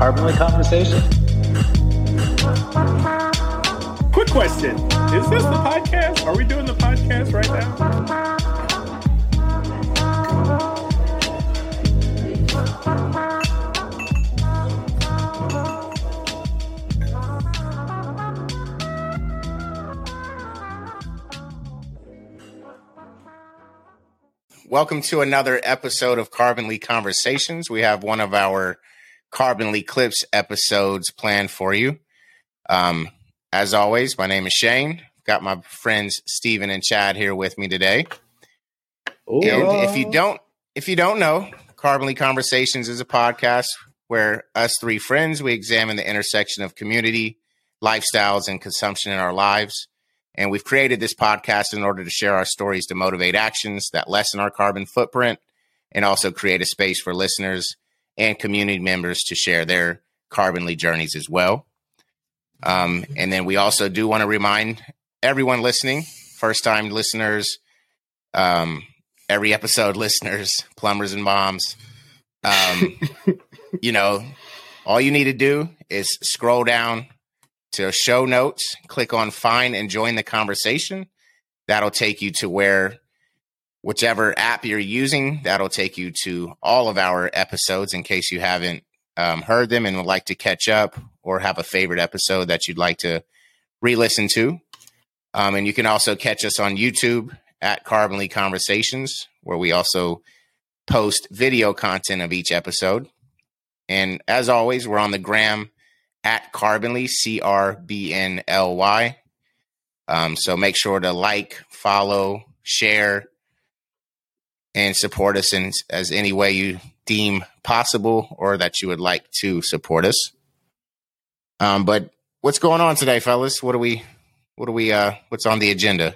Crbnly Conversations. Quick question. Is this the podcast? Are we doing the podcast right now? Welcome to another episode of Crbnly Conversations. We have one of our Crbnly Clips episodes planned for you. As always, my name is Shane. Got my friends Stephen and Chad here with me today. Ooh. And if you don't know, Crbnly Conversations is a podcast where us three friends, we examine the intersection of community, lifestyles, and consumption in our lives. And we've created this podcast in order to share our stories to motivate actions that lessen our carbon footprint and also create a space for listeners and community members to share their carbonly journeys as well. And then we also do want to remind everyone listening, first-time listeners, every episode listeners, plumbers and moms, you know, all you need to do is scroll down to show notes, click on find and join the conversation. That'll take you to whichever app you're using, that'll take you to all of our episodes in case you haven't heard them and would like to catch up or have a favorite episode that you'd like to re-listen to. And you can also catch us on YouTube at Crbnly Conversations, where we also post video content of each episode. And as always, we're on the gram at Crbnly, C-R-B-N-L-Y. So make sure to like, follow, share, and support us in as any way you deem possible or that you would like to support us. But what's going on today, fellas? What's on the agenda?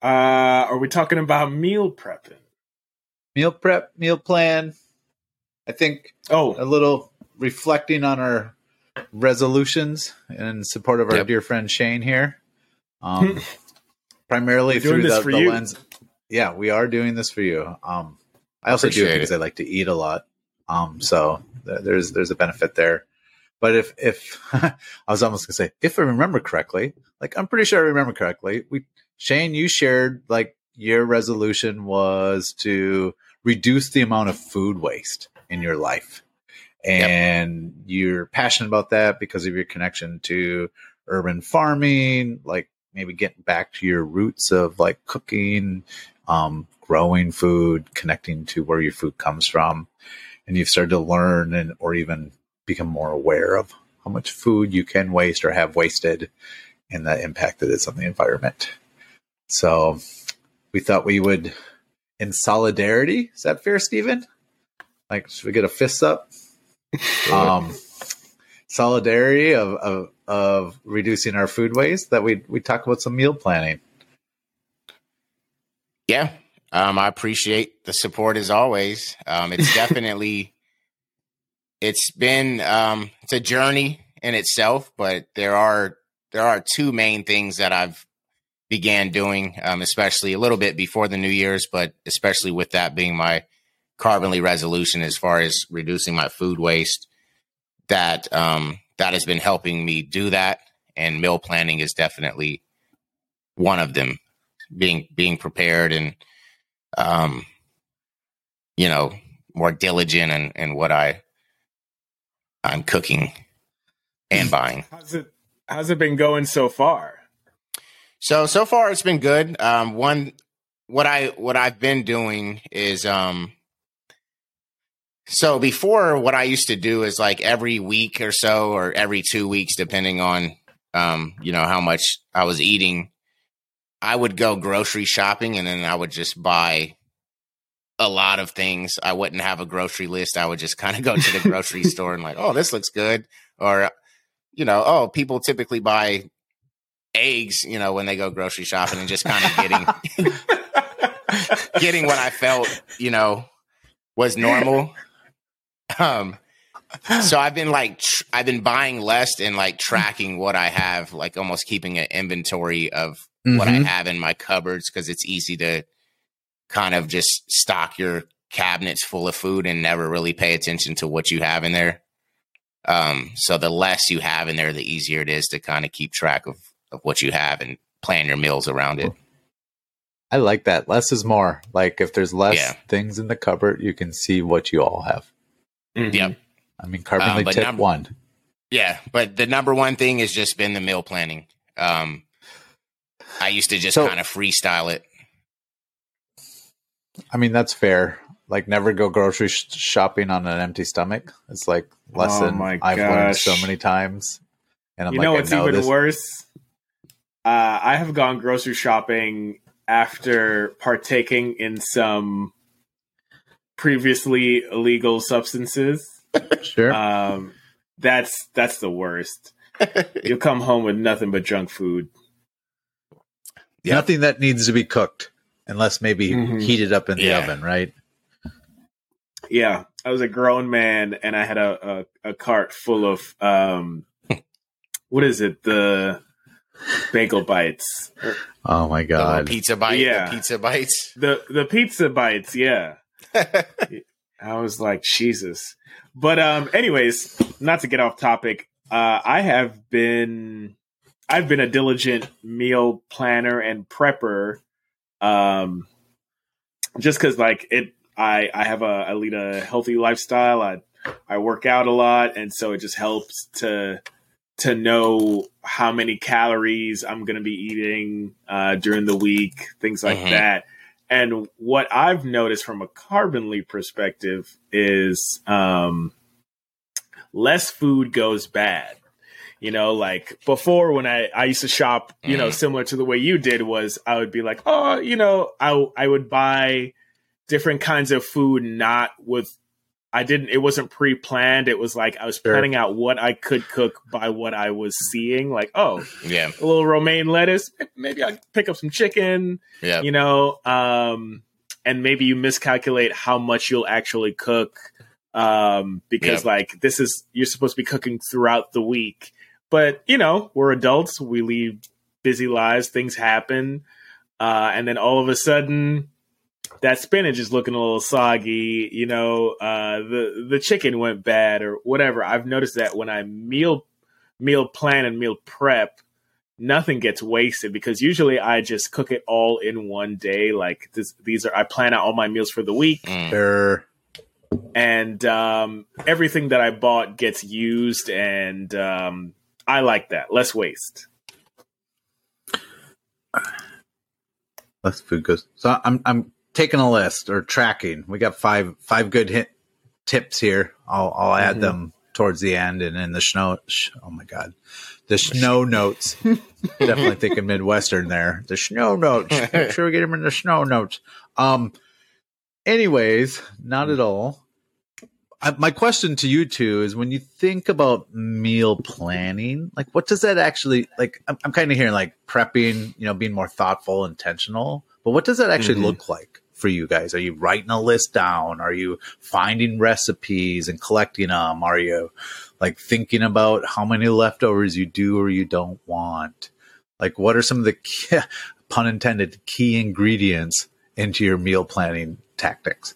Are we talking about meal prepping? Meal prep, meal plan. I think a little reflecting on our resolutions in support of our dear friend Shane here, primarily through the lens. Yeah, we are doing this for you. I also do it because I like to eat a lot. So there's a benefit there. But if I was almost going to say, if I remember correctly, I'm pretty sure I remember correctly. Shane, you shared your resolution was to reduce the amount of food waste in your life. And you're passionate about that because of your connection to urban farming, maybe getting back to your roots of cooking, growing food, connecting to where your food comes from. And you've started to learn or even become more aware of how much food you can waste or have wasted and the impact that it's on the environment. So we thought we would, in solidarity, is that fair, Stephen? Should we get a fist up? Solidarity of reducing our food waste, that we talk about some meal planning. Yeah. I appreciate the support as always. It's definitely, it's a journey in itself, but there are two main things that I've began doing, especially a little bit before the New Year's, but especially with that being my Crbnly resolution as far as reducing my food waste, that has been helping me do that. And meal planning is definitely one of them, being prepared and, more diligent in what I'm cooking and buying. How's it been going so far? So far it's been good. What I've been doing is, so before, what I used to do is every week or so, or every 2 weeks, depending on, how much I was eating, I would go grocery shopping and then I would just buy a lot of things. I wouldn't have a grocery list. I would just kind of go to the grocery store and oh, this looks good. Or, oh, people typically buy eggs, when they go grocery shopping, and just kind of getting what I felt, was normal. So I've been I've been buying less and tracking what I have, almost keeping an inventory of what I have in my cupboards, because it's easy to kind of just stock your cabinets full of food and never really pay attention to what you have in there. So the less you have in there, the easier it is to kind of keep track of what you have and plan your meals around it. I like that. Less is more. Like if there's less things in the cupboard, you can see what you all have. Mm-hmm. Yep. I mean, Crbnly tip one. Yeah. But the number one thing has just been the meal planning. I used to just kind of freestyle it. I mean, that's fair. Like never go grocery shopping on an empty stomach. It's like lesson I've learned so many times. And I'm it's even worse. I have gone grocery shopping after partaking in some previously illegal substances. Sure. That's the worst. You'll come home with nothing but junk food. Yep. Nothing that needs to be cooked. Unless maybe heated up in the oven, right? Yeah. I was a grown man and I had a cart full of, what is it? The bagel bites. Oh my God. The pizza bites. The pizza bites. Yeah. I was like, Jesus. But anyways, not to get off topic. I've been a diligent meal planner and prepper. Just cause like I lead a healthy lifestyle. I work out a lot. And so it just helps to know how many calories I'm going to be eating, during the week, things like that. And what I've noticed from a Crbnly perspective is, less food goes bad. You know, like before when I used to shop, you know, similar to the way you did was I would be like, oh, you know, I would buy different kinds of food, it wasn't pre-planned. It was like I was planning out what I could cook by what I was seeing. Like, oh, yeah, a little romaine lettuce. Maybe I'll pick up some chicken, you know, and maybe you miscalculate how much you'll actually cook because like you're supposed to be cooking throughout the week. But, you know, we're adults. We lead busy lives. Things happen. And then all of a sudden, that spinach is looking a little soggy. You know, the chicken went bad or whatever. I've noticed that when I meal plan and meal prep, nothing gets wasted because usually I just cook it all in one day. Like I plan out all my meals for the week. And everything that I bought gets used and I like that. Less waste. Less food goes. So I'm taking a list or tracking. We got five good tips here. I'll add them towards the end and in the snow. Oh my God, the snow notes. Definitely thinking Midwestern there. The snow notes. Make sure we get them in the snow notes. Anyways, not at all. My question to you two is when you think about meal planning, like what does that actually like? I'm kind of hearing like prepping, you know, being more thoughtful, intentional, but what does that actually look like for you guys? Are you writing a list down? Are you finding recipes and collecting them? Are you like thinking about how many leftovers you do or you don't want? Like what are some of the key, pun intended, key ingredients into your meal planning tactics?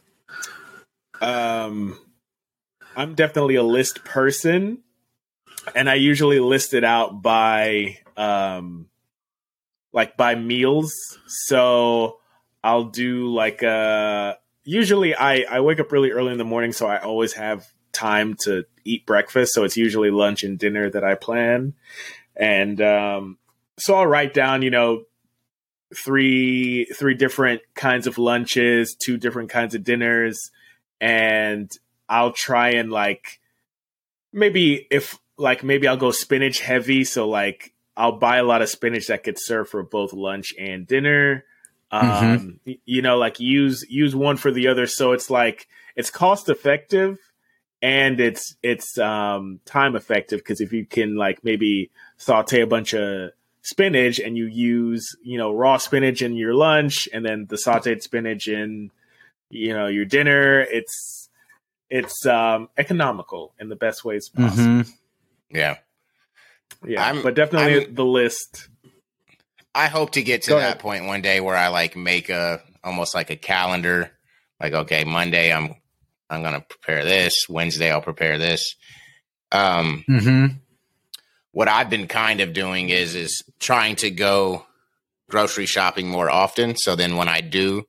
I'm definitely a list person, and I usually list it out by, like by meals. So I'll do like, usually I wake up really early in the morning, so I always have time to eat breakfast. So it's usually lunch and dinner that I plan. And, so I'll write down, you know, three different kinds of lunches, two different kinds of dinners, and I'll try and like, maybe I'll go spinach heavy. So like, I'll buy a lot of spinach that gets served for both lunch and dinner. You know, like use one for the other. So it's like, it's cost effective and it's time effective. Cause if you can like maybe saute a bunch of spinach and you use, you know, raw spinach in your lunch and then the sauteed spinach in, you know, your dinner, it's economical in the best ways possible. Yeah. But definitely the list. I hope to get to that point one day where I like make almost like a calendar Like, okay, Monday I'm going to prepare this. Wednesday I'll prepare this. What I've been kind of doing is trying to go grocery shopping more often. So then when I do,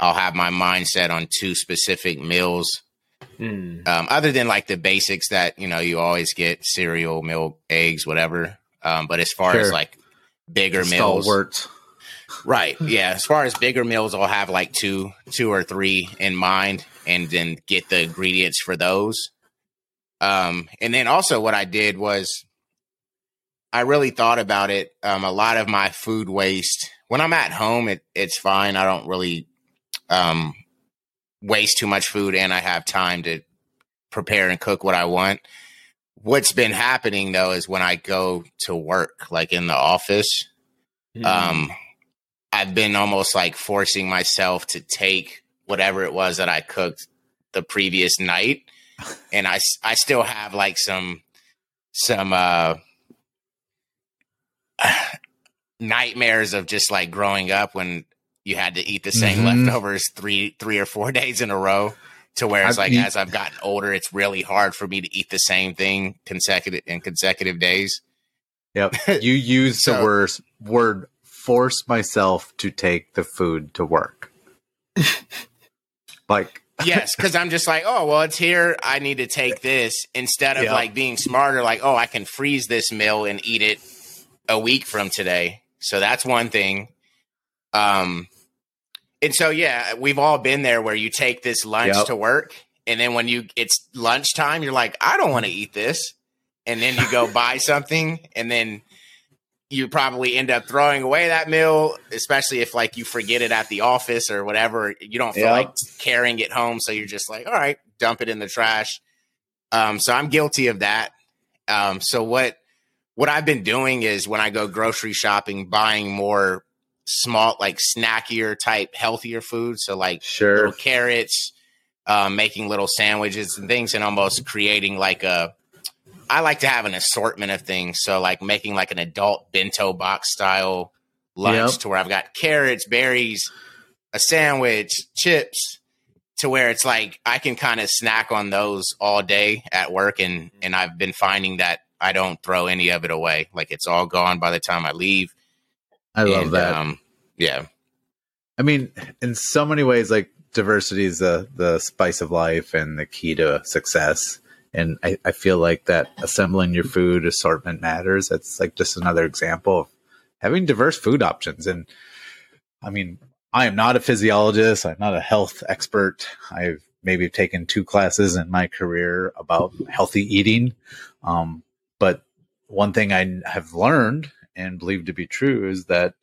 I'll have my mindset on two specific meals. Other than like the basics that, you know, you always get cereal, milk, eggs, whatever. But as far as like bigger meals, right. Yeah. As far as bigger meals, I'll have like two or three in mind and then get the ingredients for those. And then also what I did was I really thought about it. A lot of my food waste when I'm at home, it's fine. I don't really, waste too much food, and I have time to prepare and cook what I want. What's been happening though is when I go to work, like in the office, I've been almost like forcing myself to take whatever it was that I cooked the previous night. And I still have like some nightmares of just like growing up when you had to eat the same leftovers three or four days in a row, to where it's as I've gotten older, it's really hard for me to eat the same thing consecutive days. Yep. You used the word force myself to take the food to work. Like, yes. 'Cause I'm just like, oh, well, it's here. I need to take this instead of like being smarter. Like, oh, I can freeze this meal and eat it a week from today. So that's one thing. And so, yeah, we've all been there where you take this lunch to work, and then when it's lunchtime, you're like, I don't want to eat this. And then you go buy something, and then you probably end up throwing away that meal, especially if like you forget it at the office or whatever. You don't feel like carrying it home. So you're just like, all right, dump it in the trash. So I'm guilty of that. So what I've been doing is when I go grocery shopping, buying more small, like snackier type, healthier food. So like little carrots, making little sandwiches and things, and almost creating I like to have an assortment of things. So like making like an adult bento box style lunch to where I've got carrots, berries, a sandwich, chips, to where it's like, I can kind of snack on those all day at work. And I've been finding that I don't throw any of it away. Like it's all gone by the time I leave. I love that. Yeah. I mean, in so many ways, like diversity is the spice of life and the key to success. And I feel like that assembling your food assortment matters. That's like just another example of having diverse food options. And I mean, I am not a physiologist. I'm not a health expert. I've maybe taken two classes in my career about healthy eating. But one thing I have learned and believed to be true is that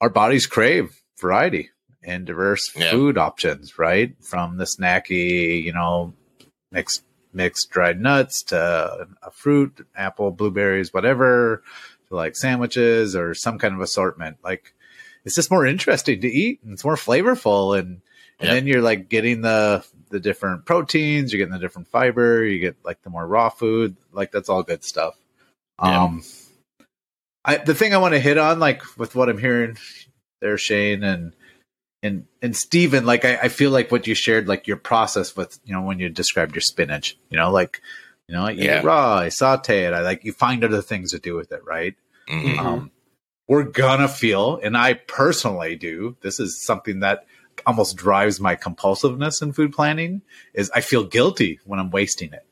our bodies crave variety and diverse food options, right? From the snacky, you know, mixed dried nuts to a fruit, apple, blueberries, whatever, to like sandwiches or some kind of assortment. Like it's just more interesting to eat and it's more flavorful. And then you're like getting the different proteins, you're getting the different fiber, you get like the more raw food, like that's all good stuff. Yeah. The thing I want to hit on, like with what I'm hearing there, Shane and Stephen, like I feel like what you shared, like your process with, you know, when you described your spinach, you know, like, you know, I eat it raw, I saute it, I like you find other things to do with it, right? Mm-hmm. We're gonna feel, and I personally do, this is something that almost drives my compulsiveness in food planning, is I feel guilty when I'm wasting it.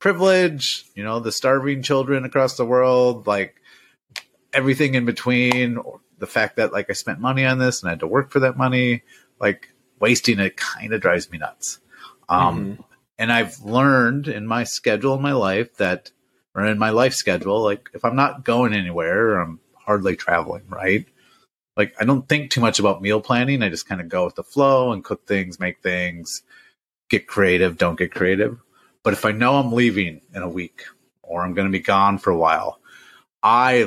Privilege, you know, the starving children across the world, like everything in between, or the fact that like I spent money on this and I had to work for that money, like wasting it kind of drives me nuts. And I've learned in my schedule in my life that, or in my life schedule, like if I'm not going anywhere or I'm hardly traveling, right? Like I don't think too much about meal planning. I just kind of go with the flow and cook things, make things, get creative, don't get creative. But if I know I'm leaving in a week or I'm going to be gone for a while, I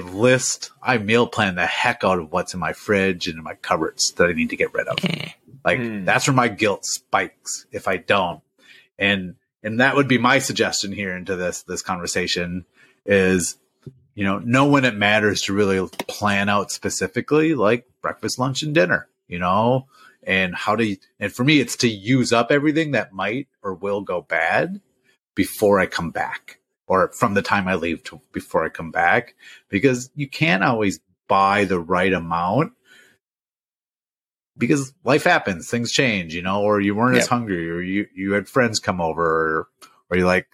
meal plan the heck out of what's in my fridge and in my cupboards that I need to get rid of. Like that's where my guilt spikes if I don't. And that would be my suggestion here into this conversation is, you know when it matters to really plan out specifically, like breakfast, lunch, and dinner. you know, and how to, and for me, it's to use up everything that might or will go bad before I come back, or from the time I leave to before I come back, because you can't always buy the right amount because life happens, things change, you know, or you weren't as hungry, or you had friends come over, or you're like,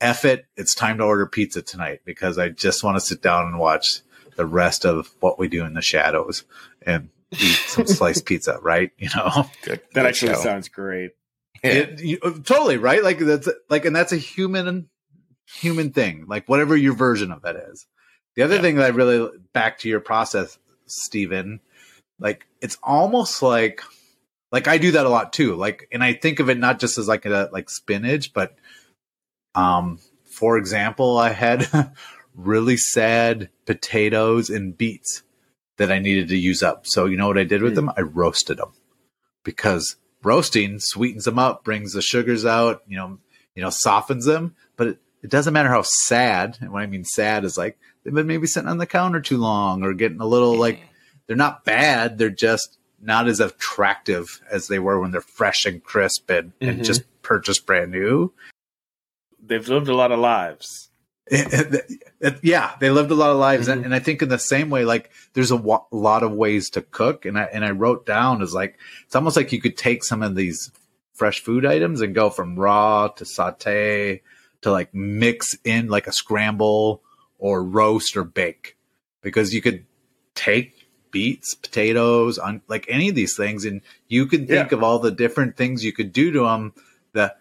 F it, it's time to order pizza tonight because I just want to sit down and watch the rest of What We Do in the Shadows and eat some sliced pizza, right? You know, that actually sounds great. Yeah. Totally, right? Like that's a human thing, like whatever your version of that is. The other thing that I really, back to your process, Stephen, like it's almost like I do that a lot too. Like, and I think of it not just as like a, like spinach, but for example, I had really sad potatoes and beets that I needed to use up. So you know what I did with them? I roasted them, because roasting sweetens them up, brings the sugars out, you know, softens them, but it doesn't matter how sad. And what I mean sad is like, they've been maybe sitting on the counter too long or getting a little like, they're not bad. They're just not as attractive as they were when they're fresh and crisp and just purchased brand new. They've lived a lot of lives. Yeah, they lived a lot of lives. Mm-hmm. And I think in the same way, like there's a lot of ways to cook. And I wrote down is like, it's almost like you could take some of these fresh food items and go from raw to saute to like mix in like a scramble or roast or bake, because you could take beets, potatoes, on like any of these things. And you can think of all the different things you could do to them. The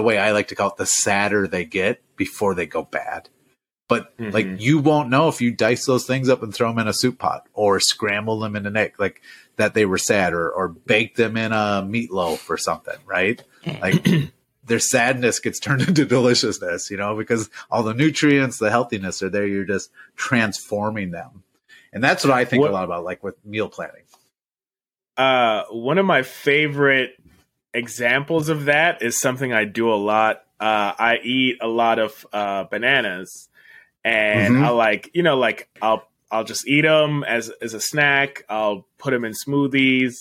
way I like to call it, the sadder they get before they go bad. But like, you won't know if you dice those things up and throw them in a soup pot or scramble them in an egg, like that they were sad, or bake them in a meatloaf or something, right? Like their sadness gets turned into deliciousness, you know, because all the nutrients, the healthiness are there. You're just transforming them. And that's what I think a lot about, like with meal planning. One of my favorite examples of that is something I do a lot. I eat a lot of bananas, and I like, you know, like I'll just eat them as a snack. I'll put them in smoothies,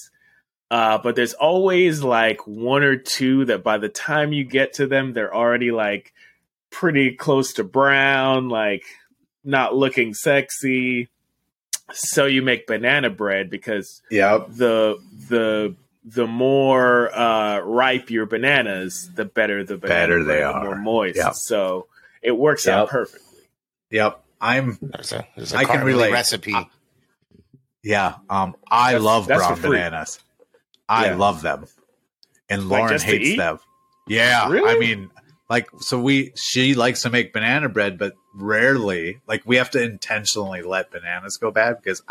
but there's always like one or two that by the time you get to them, they're already like pretty close to brown, like not looking sexy. So you make banana bread, because the more ripe your bananas, the better the bananas are, the more moist. Yep. So it works out perfectly. Yep. There's a I can relate. Recipe. I love brown bananas. I love them. And Lauren hates them. Yeah. Really? I mean, like, so she likes to make banana bread, but rarely, like we have to intentionally let bananas go bad, because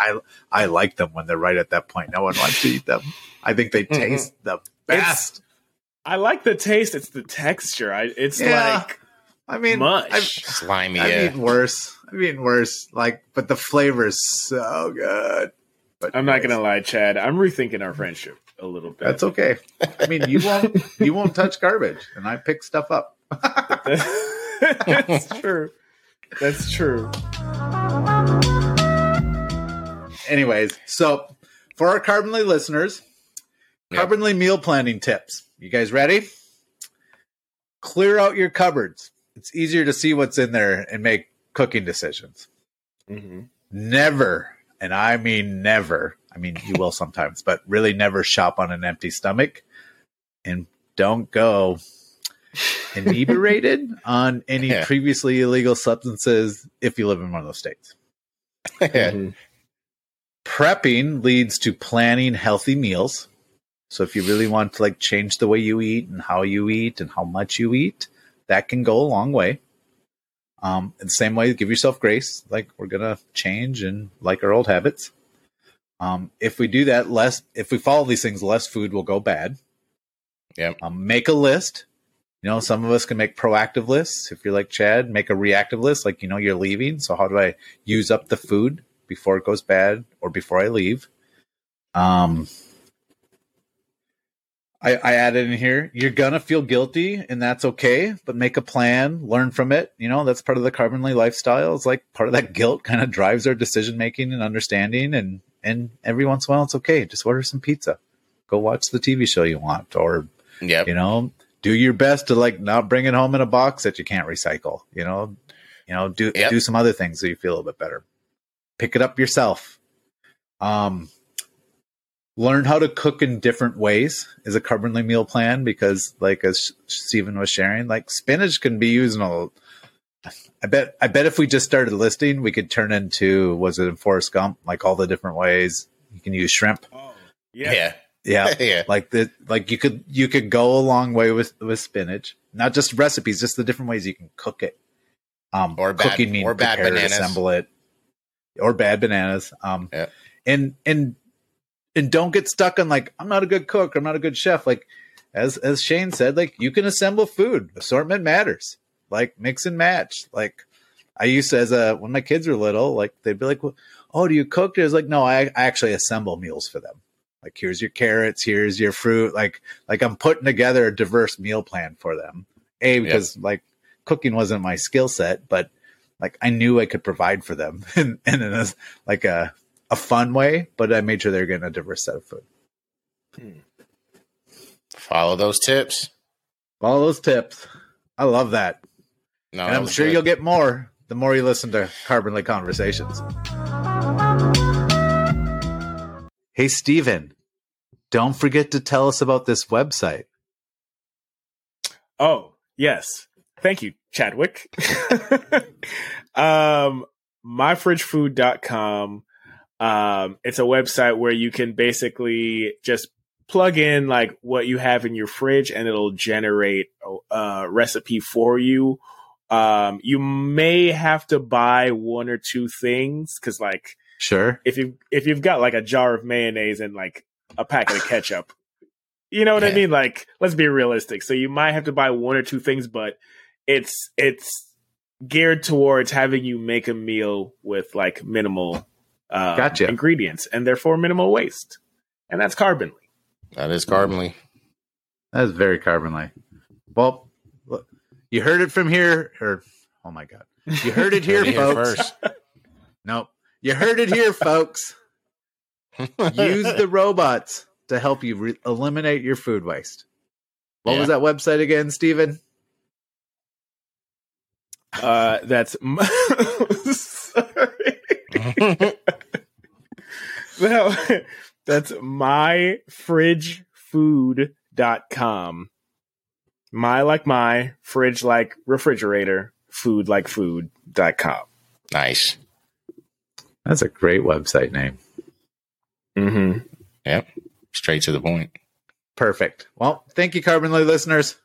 I like them when they're right at that point. No one wants to eat them. I think they taste the best. I like the taste. It's the texture. Like, I mean, mush. Slimy. I've eaten worse. Like, but the flavor is so good. But I'm not gonna lie, Chad. I'm rethinking our friendship a little bit. That's okay. I mean, you won't touch garbage, and I pick stuff up. That's true. That's true. Anyways, so for our Crbnly listeners. Crbnly meal planning tips. You guys ready? Clear out your cupboards. It's easier to see what's in there and make cooking decisions. Mm-hmm. Never, and I mean never, I mean you will sometimes, but really never shop on an empty stomach. And don't go inebriated on any previously illegal substances if you live in one of those states. Mm-hmm. Prepping leads to planning healthy meals. So if you really want to like change the way you eat and how much you eat, that can go a long way. In the same way, give yourself grace. Like we're going to change and like our old habits. If we follow these things, less food will go bad. Yeah. Make a list. You know, some of us can make proactive lists. If you're like Chad, make a reactive list. Like, you know, you're leaving. So how do I use up the food before it goes bad or before I leave? I added in here, you're going to feel guilty, and that's okay, but make a plan, learn from it. You know, that's part of the Crbnly lifestyle. It's like part of that guilt kind of drives our decision-making and understanding, and And every once in a while, it's okay. Just order some pizza. Go watch the TV show you want, or, you know, do your best to like not bring it home in a box that you can't recycle, do some other things so you feel a bit better. Pick it up yourself. Learn how to cook in different ways is a Crbnly meal plan, because like as Stephen was sharing, like spinach can be used in a, I bet if we just started listing, we could turn into, was it in Forrest Gump? Like all the different ways you can use shrimp. Oh, yeah. Like the, you could go a long way with spinach, not just recipes, just the different ways you can cook it. Or bad bananas. And don't get stuck on like, I'm not a good cook. I'm not a good chef. Like as Shane said, like you can assemble food. Assortment matters. Like mix and match. Like I used to, when my kids were little, like they'd be like, "Oh, do you cook?" And I was like, "No, I actually assemble meals for them. Like here's your carrots, here's your fruit. Like I'm putting together a diverse meal plan for them. Because like cooking wasn't my skill set, but like I knew I could provide for them in a fun way. But I made sure they're getting a diverse set of food. Follow those tips. I love that. No, and I'm sure you'll get more the more you listen to Crbnly Conversations. Hey, Stephen, don't forget to tell us about this website. Oh, yes. Thank you, Chadwick. Myfridgefood.com. It's a website where you can basically just plug in like what you have in your fridge and it'll generate a recipe for you. You may have to buy one or two things because, like, sure, if you've got like a jar of mayonnaise and like a packet of ketchup, you know what I mean? Like, let's be realistic. So you might have to buy one or two things, but it's geared towards having you make a meal with like minimal ingredients and therefore minimal waste. And that's Crbnly. That is Crbnly. That is very Crbnly. Well, look, you heard it from here. Or, oh, my God. You heard it here, folks. Nope. You heard it here, folks. Use the robots to help you eliminate your food waste. What was that website again, Stephen? That's... Sorry. Well... That's myfridgefood.com. My like my, fridge like refrigerator, food like food.com. Nice. That's a great website name. Mm-hmm. Yep. Straight to the point. Perfect. Well, thank you, Crbnly listeners.